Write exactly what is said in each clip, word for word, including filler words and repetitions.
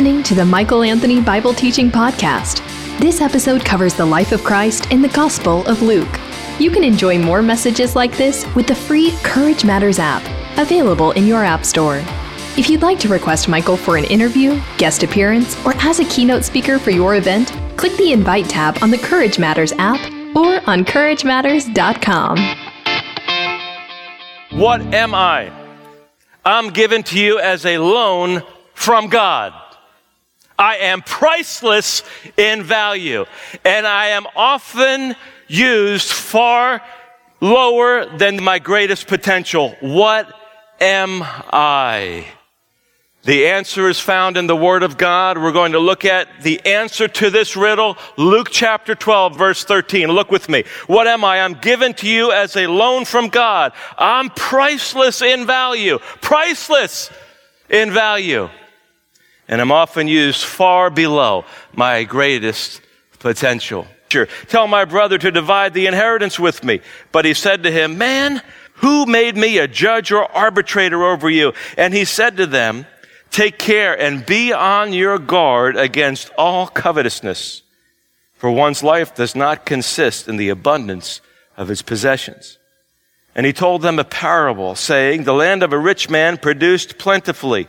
listening to the Michael Anthony Bible Teaching Podcast. This episode covers the life of Christ in the Gospel of Luke. You can enjoy more messages like this with the free Courage Matters app, available in your app store. If you'd like to request Michael for an interview, guest appearance, or as a keynote speaker for your event, click the Invite tab on the Courage Matters app or on courage matters dot com. What am I? I'm given to you as a loan from God. I am priceless in value, and I am often used far lower than my greatest potential. What am I? The answer is found in the Word of God. We're going to look at the answer to this riddle, Luke chapter twelve, verse thirteen. Look with me. What am I? I'm given to you as a loan from God. I'm priceless in value. Priceless in value. And I'm often used far below my greatest potential. Tell my brother to divide the inheritance with me. But he said to him, man, who made me a judge or arbitrator over you? And he said to them, take care and be on your guard against all covetousness, for one's life does not consist in the abundance of his possessions. And he told them a parable, saying, the land of a rich man produced plentifully.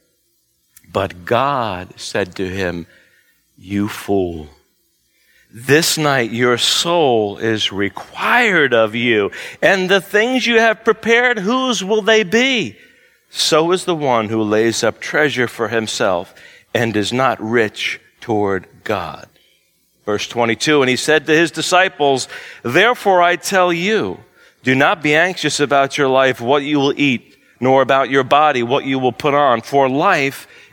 But God said to him, you fool. This night your soul is required of you, and the things you have prepared, whose will they be? So is the one who lays up treasure for himself and is not rich toward God. Verse twenty-two, and he said to his disciples, therefore I tell you, do not be anxious about your life, what you will eat, nor about your body, what you will put on, for life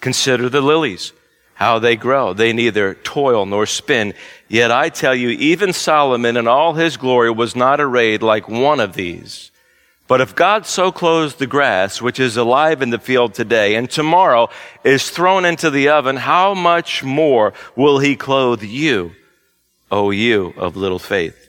Consider the lilies, how they grow. They neither toil nor spin. Yet I tell you, even Solomon in all his glory was not arrayed like one of these. But if God so clothes the grass, which is alive in the field today, and tomorrow is thrown into the oven, how much more will he clothe you, O you of little faith?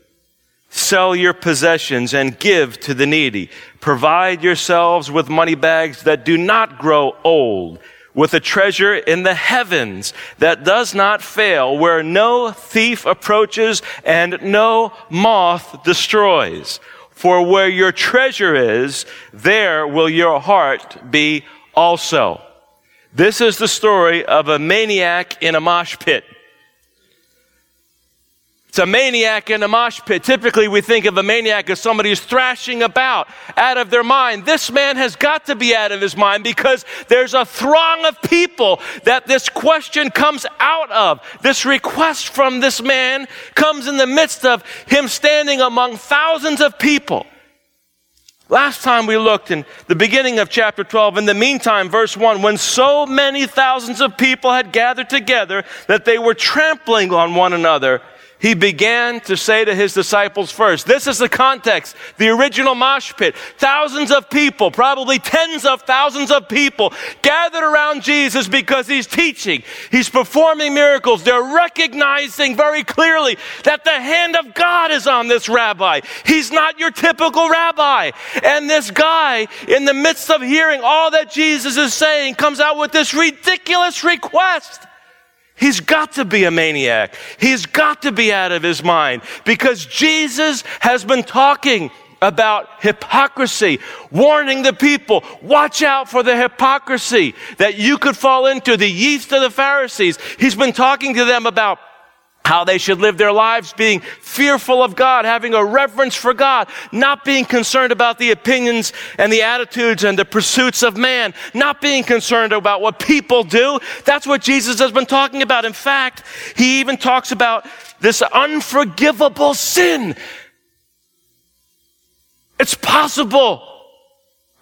Sell your possessions and give to the needy. Provide yourselves with money bags that do not grow old, with a treasure in the heavens that does not fail, where no thief approaches and no moth destroys. For where your treasure is, there will your heart be also. This is the story of a maniac in a mosh pit. It's a maniac in a mosh pit. Typically, we think of a maniac as somebody who's thrashing about, out of their mind. This man has got to be out of his mind, because there's a throng of people that this question comes out of. This request from this man comes in the midst of him standing among thousands of people. Last time we looked in the beginning of chapter twelve, in the meantime, verse one, when so many thousands of people had gathered together that they were trampling on one another, he began to say to his disciples first. This is the context, the original mosh pit. Thousands of people, probably tens of thousands of people gathered around Jesus because he's teaching. He's performing miracles. They're recognizing very clearly that the hand of God is on this rabbi. He's not your typical rabbi. And this guy, in the midst of hearing all that Jesus is saying, comes out with this ridiculous request. He's got to be a maniac. He's got to be out of his mind because Jesus has been talking about hypocrisy, warning the people, watch out for the hypocrisy that you could fall into, the yeast of the Pharisees. He's been talking to them about how they should live their lives, being fearful of God, having a reverence for God, not being concerned about the opinions and the attitudes and the pursuits of man, not being concerned about what people do. That's what Jesus has been talking about. In fact, he even talks about this unforgivable sin. It's possible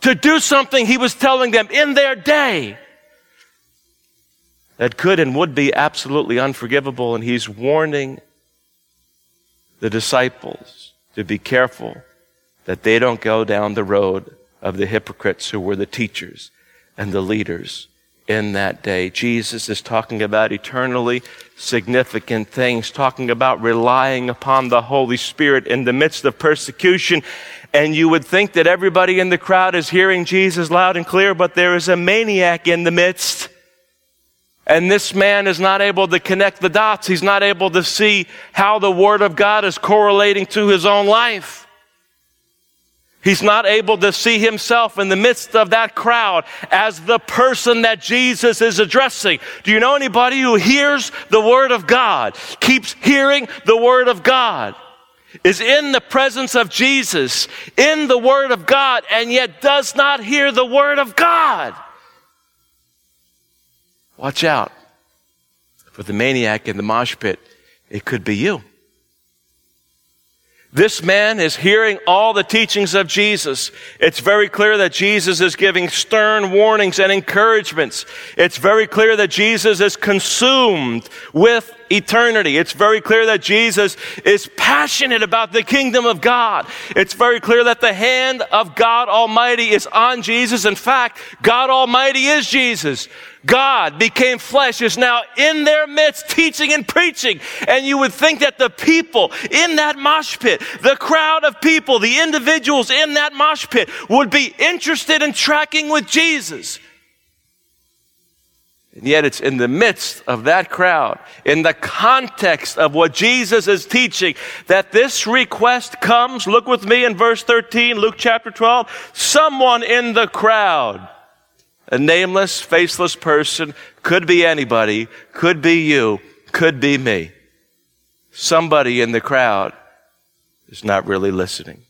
to do something, he was telling them, in their day that could and would be absolutely unforgivable. And he's warning the disciples to be careful that they don't go down the road of the hypocrites who were the teachers and the leaders in that day. Jesus is talking about eternally significant things, talking about relying upon the Holy Spirit in the midst of persecution. And you would think that everybody in the crowd is hearing Jesus loud and clear, but there is a maniac in the midst. And this man is not able to connect the dots. He's not able to see how the Word of God is correlating to his own life. He's not able to see himself in the midst of that crowd as the person that Jesus is addressing. Do you know anybody who hears the Word of God, keeps hearing the Word of God, is in the presence of Jesus, in the Word of God, and yet does not hear the Word of God? Watch out for the maniac in the mosh pit. It could be you. This man is hearing all the teachings of Jesus. It's very clear that Jesus is giving stern warnings and encouragements. It's very clear that Jesus is consumed with eternity. It's very clear that Jesus is passionate about the kingdom of God. It's very clear that the hand of God Almighty is on Jesus. In fact, God Almighty is Jesus. God became flesh, is now in their midst teaching and preaching. And you would think that the people in that mosh pit, the crowd of people, the individuals in that mosh pit would be interested in tracking with Jesus. And yet it's in the midst of that crowd, in the context of what Jesus is teaching, that this request comes. Look with me in verse thirteen, Luke chapter twelve. Someone in the crowd, a nameless, faceless person, could be anybody, could be you, could be me. Somebody in the crowd is not really listening.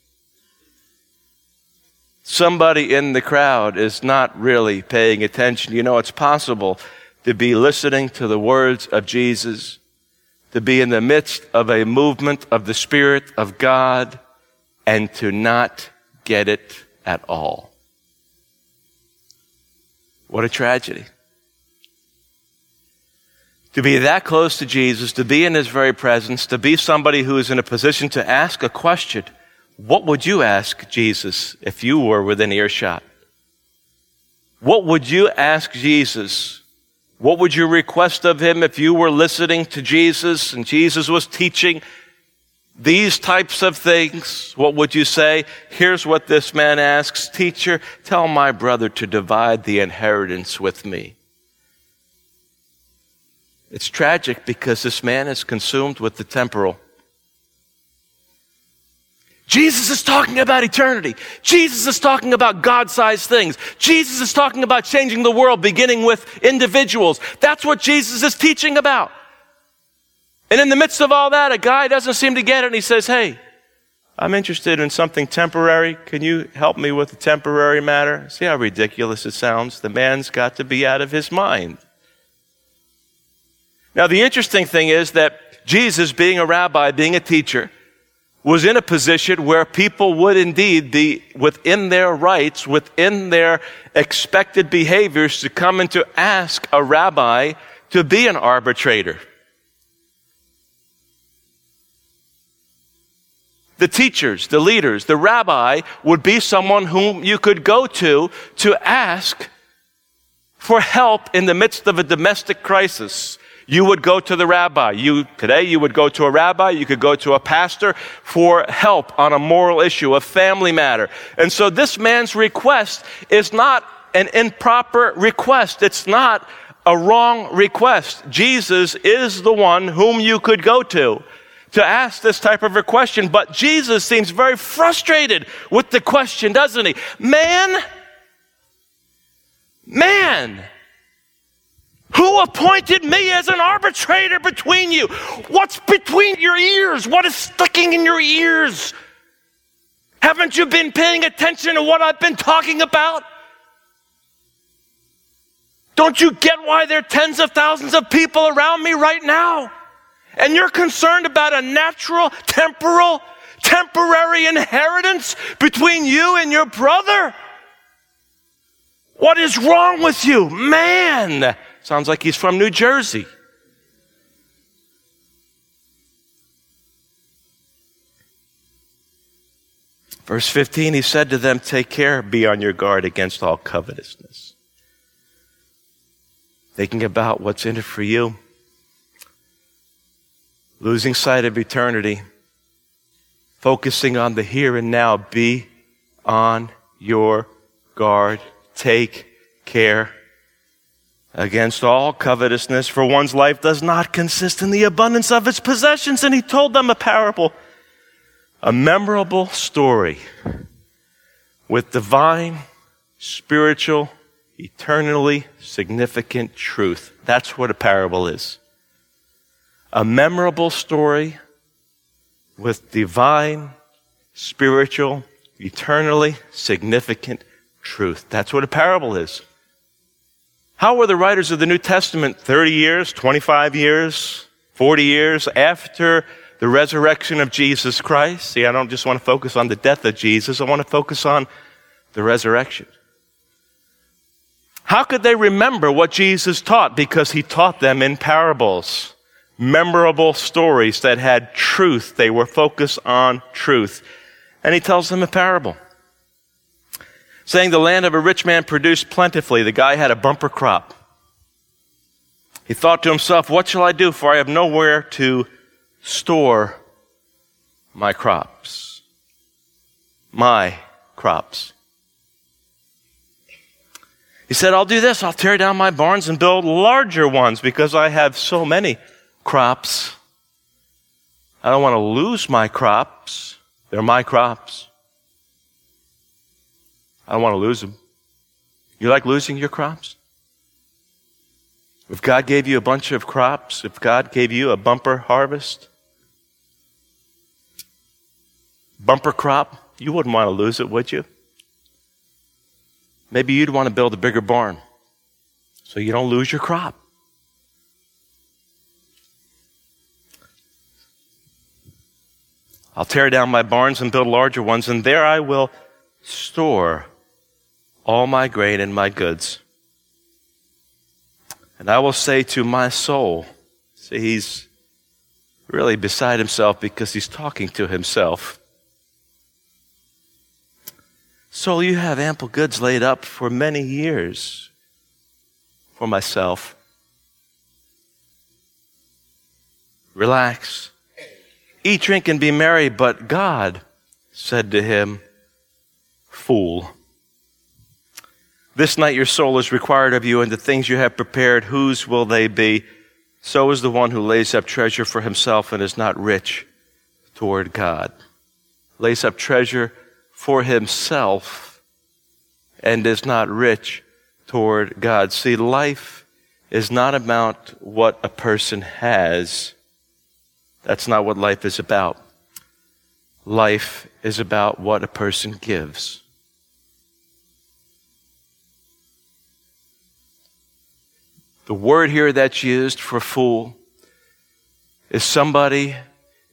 Somebody in the crowd is not really paying attention. You know, it's possible to be listening to the words of Jesus, to be in the midst of a movement of the Spirit of God, and to not get it at all. What a tragedy. To be that close to Jesus, to be in his very presence, to be somebody who is in a position to ask a question. What would you ask Jesus if you were within earshot? What would you ask Jesus? What would you request of him if you were listening to Jesus and Jesus was teaching these types of things? What would you say? Here's what this man asks. Teacher, tell my brother to divide the inheritance with me. It's tragic because this man is consumed with the temporal. Jesus is talking about eternity. Jesus is talking about God-sized things. Jesus is talking about changing the world, beginning with individuals. That's what Jesus is teaching about. And in the midst of all that, a guy doesn't seem to get it, and he says, hey, I'm interested in something temporary. Can you help me with a temporary matter? See how ridiculous it sounds? The man's got to be out of his mind. Now, the interesting thing is that Jesus, being a rabbi, being a teacher, was in a position where people would indeed be within their rights, within their expected behaviors, to come and to ask a rabbi to be an arbitrator. The teachers, the leaders, the rabbi would be someone whom you could go to to ask for help in the midst of a domestic crisis. You would go to the rabbi. You today, you would go to a rabbi. You could go to a pastor for help on a moral issue, a family matter. And so this man's request is not an improper request. It's not a wrong request. Jesus is the one whom you could go to to ask this type of a question. But Jesus seems very frustrated with the question, doesn't he? Man, man, who appointed me as an arbitrator between you? What's between your ears? What is sticking in your ears? Haven't you been paying attention to what I've been talking about? Don't you get why there are tens of thousands of people around me right now? And you're concerned about a natural, temporal, temporary inheritance between you and your brother? What is wrong with you? Man, sounds like he's from New Jersey. Verse fifteen, he said to them, take care, be on your guard against all covetousness. Thinking about what's in it for you. Losing sight of eternity, focusing on the here and now. Be on your guard. Take care against all covetousness, for one's life does not consist in the abundance of its possessions. And he told them a parable, a memorable story with divine, spiritual, eternally significant truth. That's what a parable is. A memorable story with divine, spiritual, eternally significant truth. That's what a parable is. How were the writers of the New Testament thirty years, twenty-five years, forty years after the resurrection of Jesus Christ? See, I don't just want to focus on the death of Jesus. I want to focus on the resurrection. How could they remember what Jesus taught? Because he taught them in parables. Memorable stories that had truth. They were focused on truth. And he tells them a parable, saying the land of a rich man produced plentifully. The guy had a bumper crop. He thought to himself, what shall I do? For I have nowhere to store my crops. My crops. He said, I'll do this. I'll tear down my barns and build larger ones because I have so many crops. I don't want to lose my crops. They're my crops. I don't want to lose them. You like losing your crops? If God gave you a bunch of crops, if God gave you a bumper harvest, bumper crop, you wouldn't want to lose it, would you? Maybe you'd want to build a bigger barn so you don't lose your crop. I'll tear down my barns and build larger ones, and there I will store all my grain and my goods. And I will say to my soul, see, he's really beside himself because he's talking to himself. Soul, you have ample goods laid up for many years for myself. Relax. Eat, drink, and be merry, but God said to him, fool, this night your soul is required of you, and the things you have prepared, whose will they be? So is the one who lays up treasure for himself and is not rich toward God. Lays up treasure for himself and is not rich toward God. See, life is not about what a person has. That's not what life is about. Life is about what a person gives. The word here that's used for fool is somebody.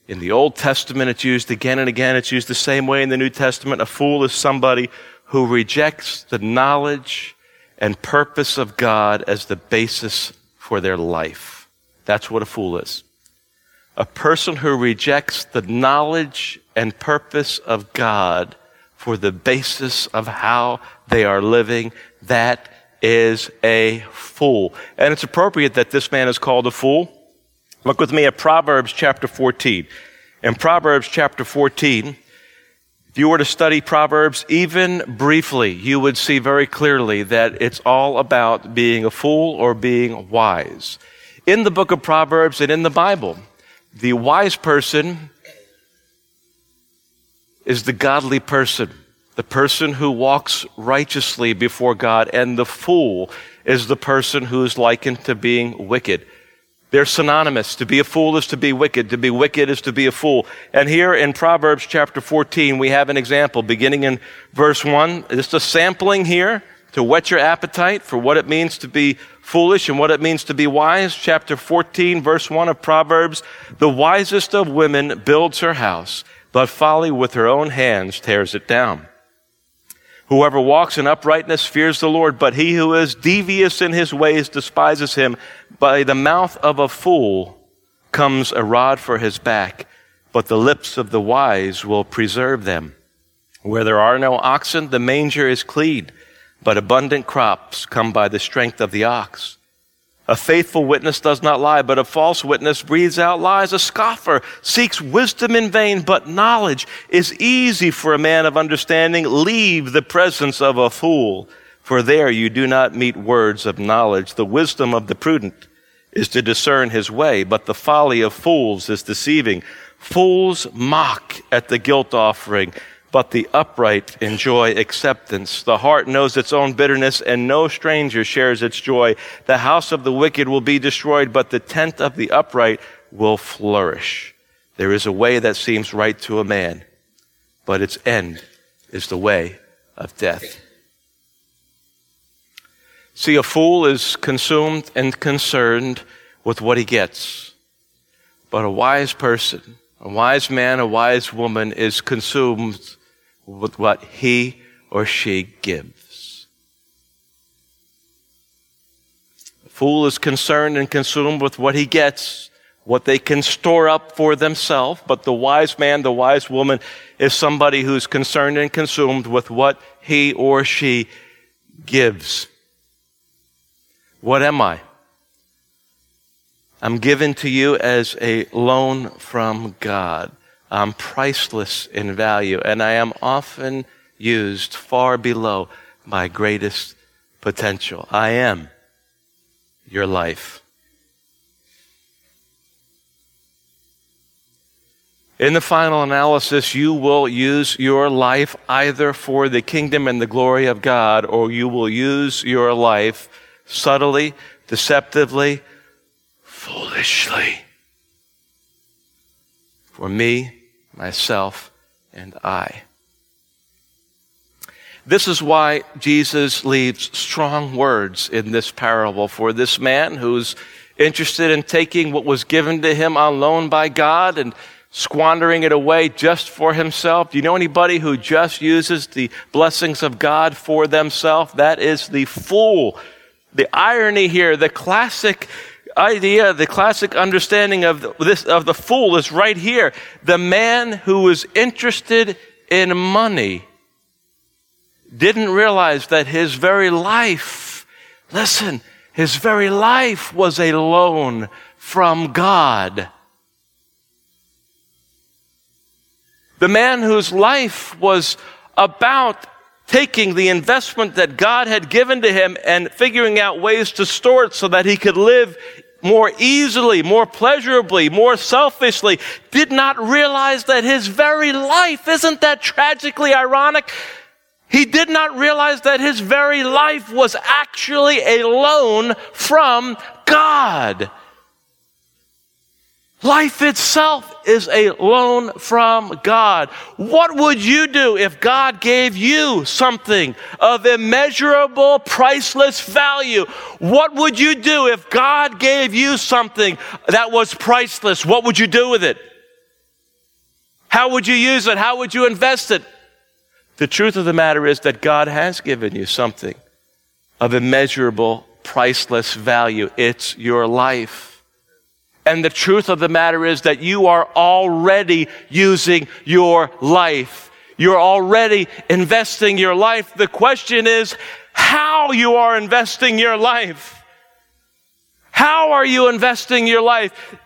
In the Old Testament, it's used again and again. It's used the same way in the New Testament. A fool is somebody who rejects the knowledge and purpose of God as the basis for their life. That's what a fool is. A person who rejects the knowledge and purpose of God for the basis of how they are living, that is a fool. And it's appropriate that this man is called a fool. Look with me at Proverbs chapter fourteen. In Proverbs chapter fourteen, if you were to study Proverbs even briefly, you would see very clearly that it's all about being a fool or being wise. In the book of Proverbs and in the Bible, the wise person is the godly person, the person who walks righteously before God, and the fool is the person who is likened to being wicked. They're synonymous. To be a fool is to be wicked. To be wicked is to be a fool. And here in Proverbs chapter fourteen, we have an example beginning in verse one. Just a sampling here to whet your appetite for what it means to be foolish and what it means to be wise. Chapter fourteen, verse one of Proverbs, "The wisest of women builds her house, but folly with her own hands tears it down. Whoever walks in uprightness fears the Lord, but he who is devious in his ways despises him. By the mouth of a fool comes a rod for his back, but the lips of the wise will preserve them. Where there are no oxen, the manger is clean, but abundant crops come by the strength of the ox. A faithful witness does not lie, but a false witness breathes out lies. A scoffer seeks wisdom in vain, but knowledge is easy for a man of understanding. Leave the presence of a fool, for there you do not meet words of knowledge. The wisdom of the prudent is to discern his way, but the folly of fools is deceiving. Fools mock at the guilt offering, but the upright enjoy acceptance. The heart knows its own bitterness, and no stranger shares its joy. The house of the wicked will be destroyed, but the tent of the upright will flourish. There is a way that seems right to a man, but its end is the way of death." See, a fool is consumed and concerned with what he gets, but a wise person, a wise man, a wise woman is consumed with what he or she gives. The fool is concerned and consumed with what he gets, what they can store up for themselves, but the wise man, the wise woman is somebody who's concerned and consumed with what he or she gives. What am I? I'm given to you as a loan from God. I'm priceless in value, and I am often used far below my greatest potential. I am your life. In the final analysis, you will use your life either for the kingdom and the glory of God, or you will use your life subtly, deceptively, foolishly, for me, myself, and I. This is why Jesus leaves strong words in this parable for this man who's interested in taking what was given to him on loan by God and squandering it away just for himself. Do you know anybody who just uses the blessings of God for themselves? That is the fool. The irony here, the classic idea, the classic understanding of this, of the fool is right here. The man who was interested in money didn't realize that his very life, listen, his very life was a loan from God. The man whose life was about taking the investment that God had given to him and figuring out ways to store it so that he could live more easily, more pleasurably, more selfishly, did not realize that his very life, isn't that tragically ironic? He did not realize that his very life was actually a loan from God. Life itself is a loan from God. What would you do if God gave you something of immeasurable, priceless value? What would you do if God gave you something that was priceless? What would you do with it? How would you use it? How would you invest it? The truth of the matter is that God has given you something of immeasurable, priceless value. It's your life. And the truth of the matter is that you are already using your life. You're already investing your life. The question is how you are investing your life. How are you investing your life?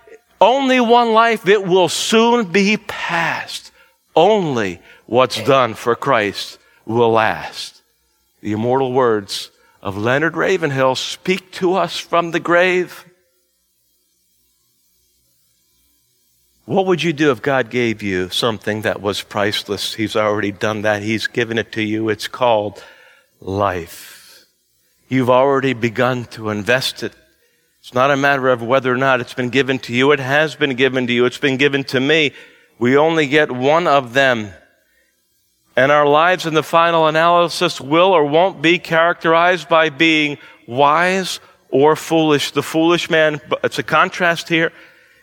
Only one life, it will soon be past. Only what's done for Christ will last. The immortal words of Leonard Ravenhill speak to us from the grave. What would you do if God gave you something that was priceless? He's already done that. He's given it to you. It's called life. You've already begun to invest it. It's not a matter of whether or not it's been given to you. It has been given to you. It's been given to me. We only get one of them. And our lives in the final analysis will or won't be characterized by being wise or foolish. The foolish man, it's a contrast here,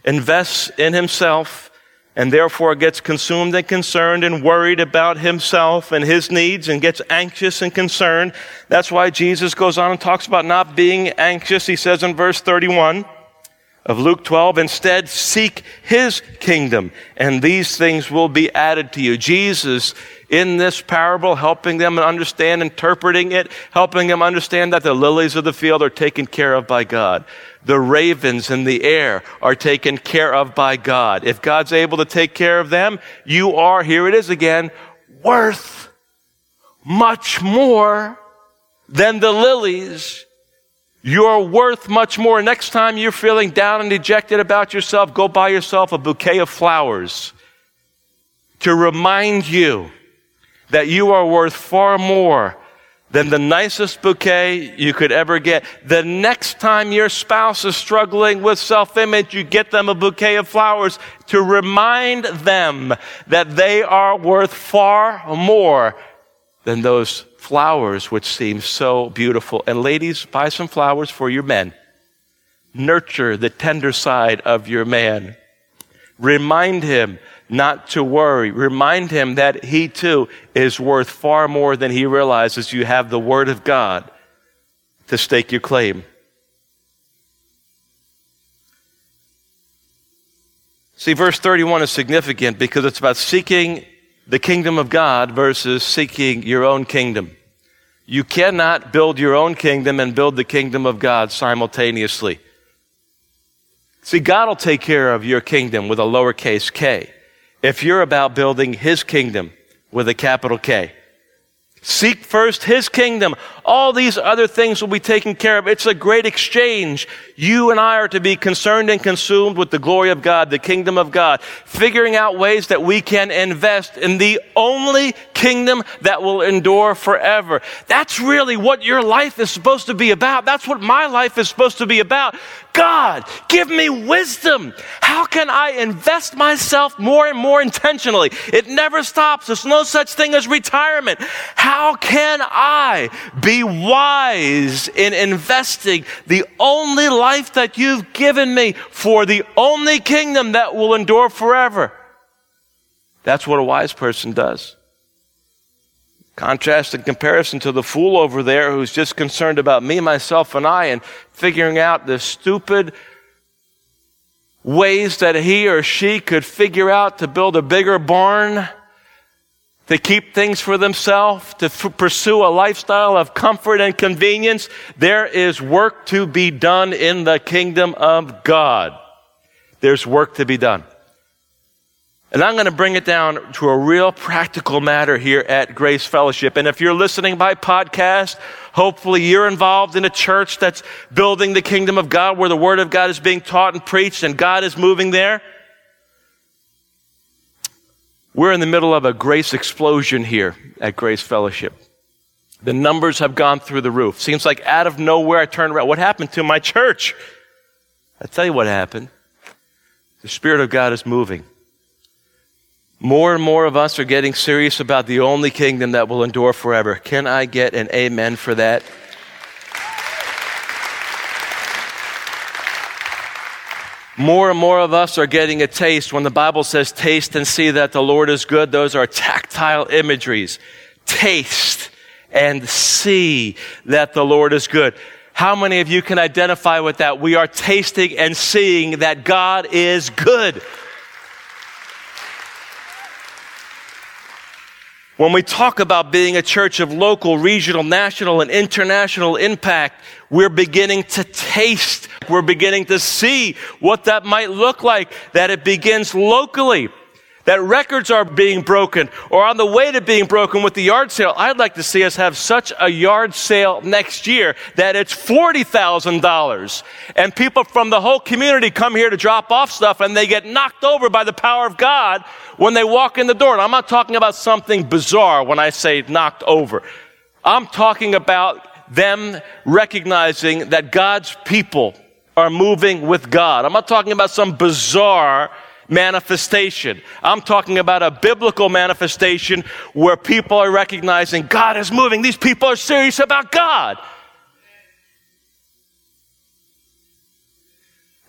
invests in himself and therefore gets consumed and concerned and worried about himself and his needs and gets anxious and concerned. That's why Jesus goes on and talks about not being anxious. He says in verse thirty-one of Luke twelve, instead seek his kingdom and these things will be added to you. Jesus in this parable, helping them understand, interpreting it, helping them understand that the lilies of the field are taken care of by God. The ravens in the air are taken care of by God. If God's able to take care of them, you are, here it is again, worth much more than the lilies. You're worth much more. Next time you're feeling down and dejected about yourself, go buy yourself a bouquet of flowers to remind you that you are worth far more than the nicest bouquet you could ever get. The next time your spouse is struggling with self-image, you get them a bouquet of flowers to remind them that they are worth far more than those flowers which seem so beautiful. And ladies, buy some flowers for your men. Nurture the tender side of your man. Remind him not to worry. Remind him that he too is worth far more than he realizes. You have the word of God to stake your claim. See, verse thirty-one is significant because it's about seeking the kingdom of God versus seeking your own kingdom. You cannot build your own kingdom and build the kingdom of God simultaneously. See, God will take care of your kingdom with a lowercase k. If you're about building his kingdom with a capital K, seek first his kingdom. All these other things will be taken care of. It's a great exchange. You and I are to be concerned and consumed with the glory of God, the kingdom of God, figuring out ways that we can invest in the only kingdom that will endure forever. That's really what your life is supposed to be about. That's what my life is supposed to be about. God, give me wisdom. How can I invest myself more and more intentionally? It never stops. There's no such thing as retirement. How can I be wise in investing the only life that you've given me for the only kingdom that will endure forever? That's what a wise person does. Contrast and comparison to the fool over there who's just concerned about me, myself, and I, and figuring out the stupid ways that he or she could figure out to build a bigger barn, to keep things for themselves, to f- pursue a lifestyle of comfort and convenience. There is work to be done in the kingdom of God. There's work to be done. And I'm going to bring it down to a real practical matter here at Grace Fellowship. And if you're listening by podcast, hopefully you're involved in a church that's building the kingdom of God where the word of God is being taught and preached and God is moving there. We're in the middle of a grace explosion here at Grace Fellowship. The numbers have gone through the roof. Seems like out of nowhere I turned around. What happened to my church? I'll tell you what happened. The Spirit of God is moving. More and more of us are getting serious about the only kingdom that will endure forever. Can I get an amen for that? More and more of us are getting a taste. When the Bible says taste and see that the Lord is good, those are tactile imageries. Taste and see that the Lord is good. How many of you can identify with that? We are tasting and seeing that God is good. When we talk about being a church of local, regional, national, and international impact, we're beginning to taste, we're beginning to see what that might look like, that it begins locally, that records are being broken or on the way to being broken with the yard sale. I'd like to see us have such a yard sale next year that it's forty thousand dollars and people from the whole community come here to drop off stuff and they get knocked over by the power of God when they walk in the door. And I'm not talking about something bizarre when I say knocked over. I'm talking about them recognizing that God's people are moving with God. I'm not talking about some bizarre manifestation. I'm talking about a biblical manifestation where people are recognizing God is moving. These people are serious about God.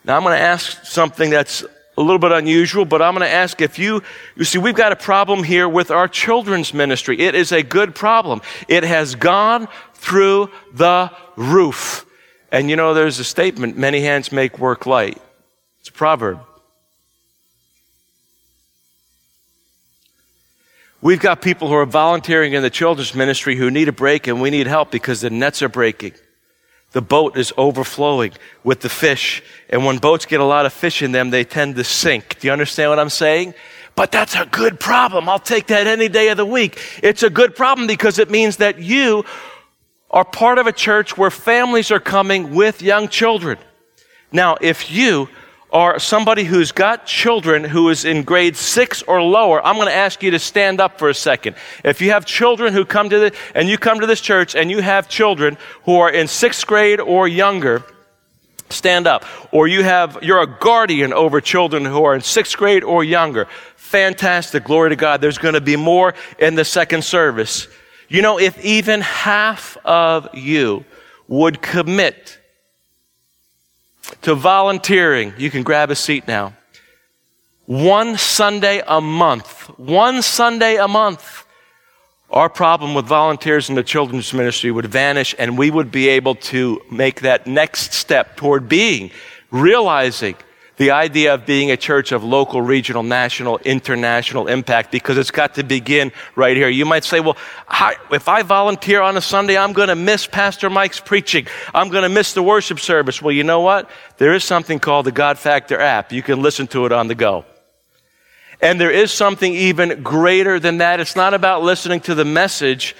Now I'm going to ask something that's a little bit unusual, but I'm going to ask if you, you see, we've got a problem here with our children's ministry. It is a good problem. It has gone through the roof. And you know, there's a statement, many hands make work light. It's a proverb. We've got people who are volunteering in the children's ministry who need a break, and we need help because the nets are breaking. The boat is overflowing with the fish. And when boats get a lot of fish in them, they tend to sink. Do you understand what I'm saying? But that's a good problem. I'll take that any day of the week. It's a good problem because it means that you are part of a church where families are coming with young children. Now, if you or somebody who's got children who is in grade six or lower, I'm going to ask you to stand up for a second. If you have children who come to the, and you come to this church and you have children who are in sixth grade or younger, stand up. Or you have, you're a guardian over children who are in sixth grade or younger. Fantastic. Glory to God. There's going to be more in the second service. You know, if even half of you would commit to volunteering, you can grab a seat now. One Sunday a month, one Sunday a month, our problem with volunteers in the children's ministry would vanish and we would be able to make that next step toward being, realizing the idea of being a church of local, regional, national, international impact, because it's got to begin right here. You might say, well, I, if I volunteer on a Sunday, I'm going to miss Pastor Mike's preaching. I'm going to miss the worship service. Well, you know what? There is something called the God Factor app. You can listen to it on the go. And there is something even greater than that. It's not about listening to the message.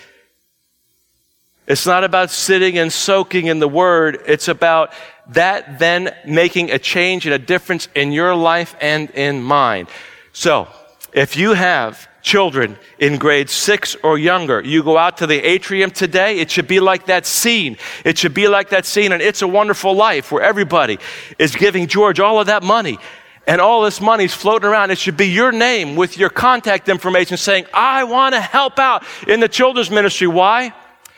It's not about sitting and soaking in the word. It's about that then making a change and a difference in your life and in mine. So if you have children in grade six or younger, you go out to the atrium today, it should be like that scene. It should be like that scene in It's a Wonderful Life where everybody is giving George all of that money. And all this money's floating around. It should be your name with your contact information saying, I want to help out in the children's ministry. Why?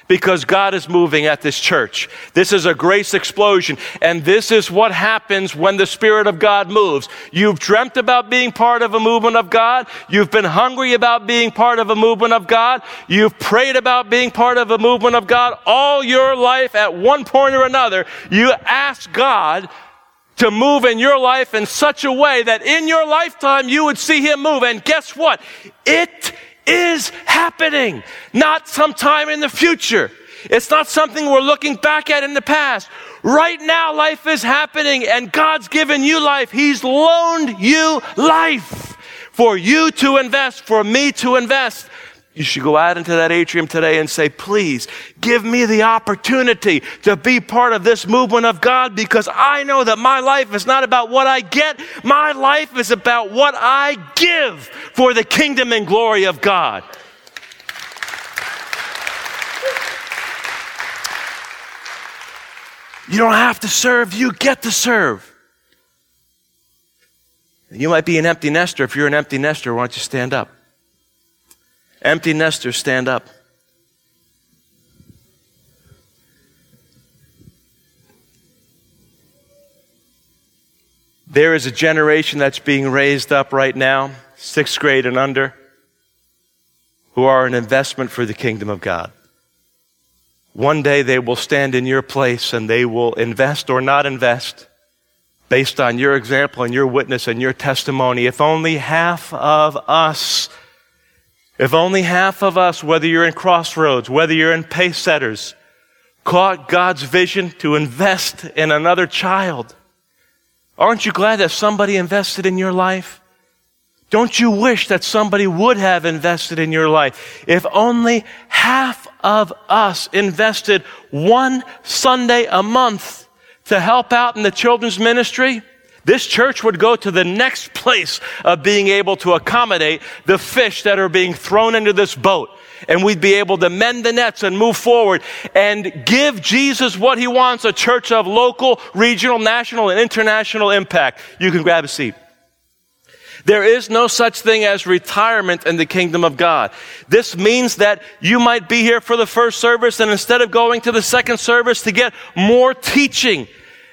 Because God is moving at this church. This is a grace explosion. And this is what happens when the Spirit of God moves. You've dreamt about being part of a movement of God. You've been hungry about being part of a movement of God. You've prayed about being part of a movement of God. All your life, at one point or another, you ask God to move in your life in such a way that in your lifetime you would see Him move. And guess what? It is happening, not sometime in the future. It's not something we're looking back at in the past. Right now, life is happening, and God's given you life. He's loaned you life for you to invest, for me to invest. You should go out into that atrium today and say, please give me the opportunity to be part of this movement of God, because I know that my life is not about what I get. My life is about what I give for the kingdom and glory of God. You don't have to serve, you get to serve. You might be an empty nester. If you're an empty nester, why don't you stand up? Empty nesters, stand up. There is a generation that's being raised up right now, sixth grade and under, who are an investment for the kingdom of God. One day they will stand in your place and they will invest or not invest based on your example and your witness and your testimony. If only half of us, if only half of us, whether you're in Crossroads, whether you're in Pace Setters, caught God's vision to invest in another child. Aren't you glad that somebody invested in your life? Don't you wish that somebody would have invested in your life? If only half of us invested one Sunday a month to help out in the children's ministry, this church would go to the next place of being able to accommodate the fish that are being thrown into this boat. And we'd be able to mend the nets and move forward and give Jesus what he wants, a church of local, regional, national, and international impact. You can grab a seat. There is no such thing as retirement in the kingdom of God. This means that you might be here for the first service, and instead of going to the second service to get more teaching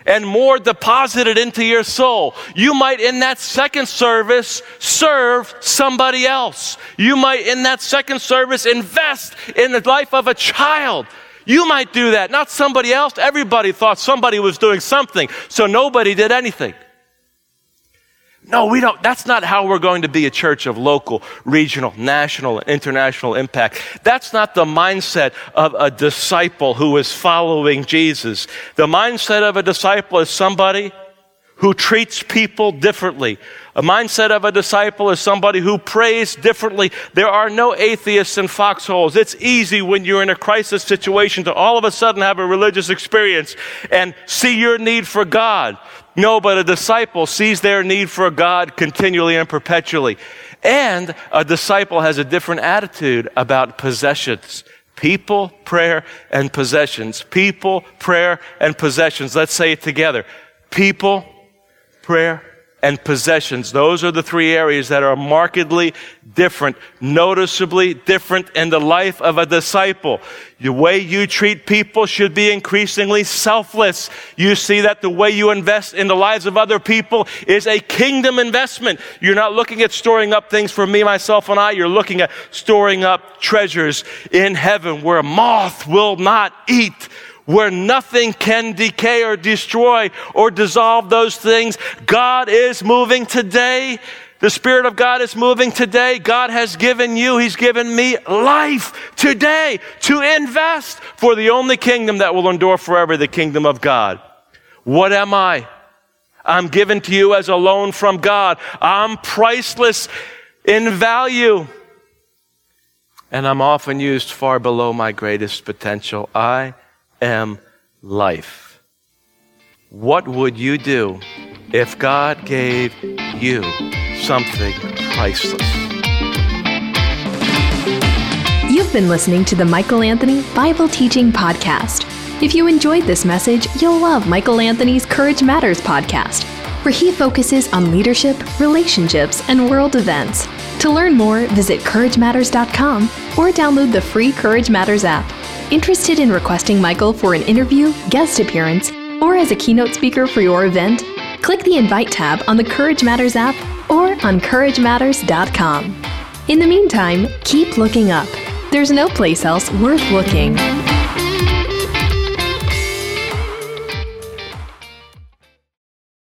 and more deposited into your soul, you might in that second service serve somebody else. You might in that second service invest in the life of a child. You might do that, not somebody else. Everybody thought somebody was doing something, so nobody did anything. No, we don't. That's not how we're going to be a church of local, regional, national, and international impact. That's not the mindset of a disciple who is following Jesus. The mindset of a disciple is somebody who treats people differently. A mindset of a disciple is somebody who prays differently. There are no atheists in foxholes. It's easy when you're in a crisis situation to all of a sudden have a religious experience and see your need for God. No, but a disciple sees their need for God continually and perpetually. And a disciple has a different attitude about possessions. People, prayer, and possessions. People, prayer, and possessions. Let's say it together. People, prayer, and possessions. Those are the three areas that are markedly different, noticeably different in the life of a disciple. The way you treat people should be increasingly selfless. You see that the way you invest in the lives of other people is a kingdom investment. You're not looking at storing up things for me, myself, and I. You're looking at storing up treasures in heaven where moth will not eat, where nothing can decay or destroy or dissolve those things. God is moving today. The Spirit of God is moving today. God has given you, He's given me life today to invest for the only kingdom that will endure forever, the kingdom of God. What am I? I'm given to you as a loan from God. I'm priceless in value. And I'm often used far below my greatest potential. I am life. What would you do if God gave you something priceless? You've been listening to the Michael Anthony Bible Teaching Podcast. If you enjoyed this message, you'll love Michael Anthony's Courage Matters podcast, where he focuses on leadership, relationships, and world events. To learn more, visit courage matters dot com or download the free Courage Matters app. Interested in requesting Michael for an interview, guest appearance, or as a keynote speaker for your event? Click the Invite tab on the Courage Matters app or on courage matters dot com. In the meantime, keep looking up. There's no place else worth looking.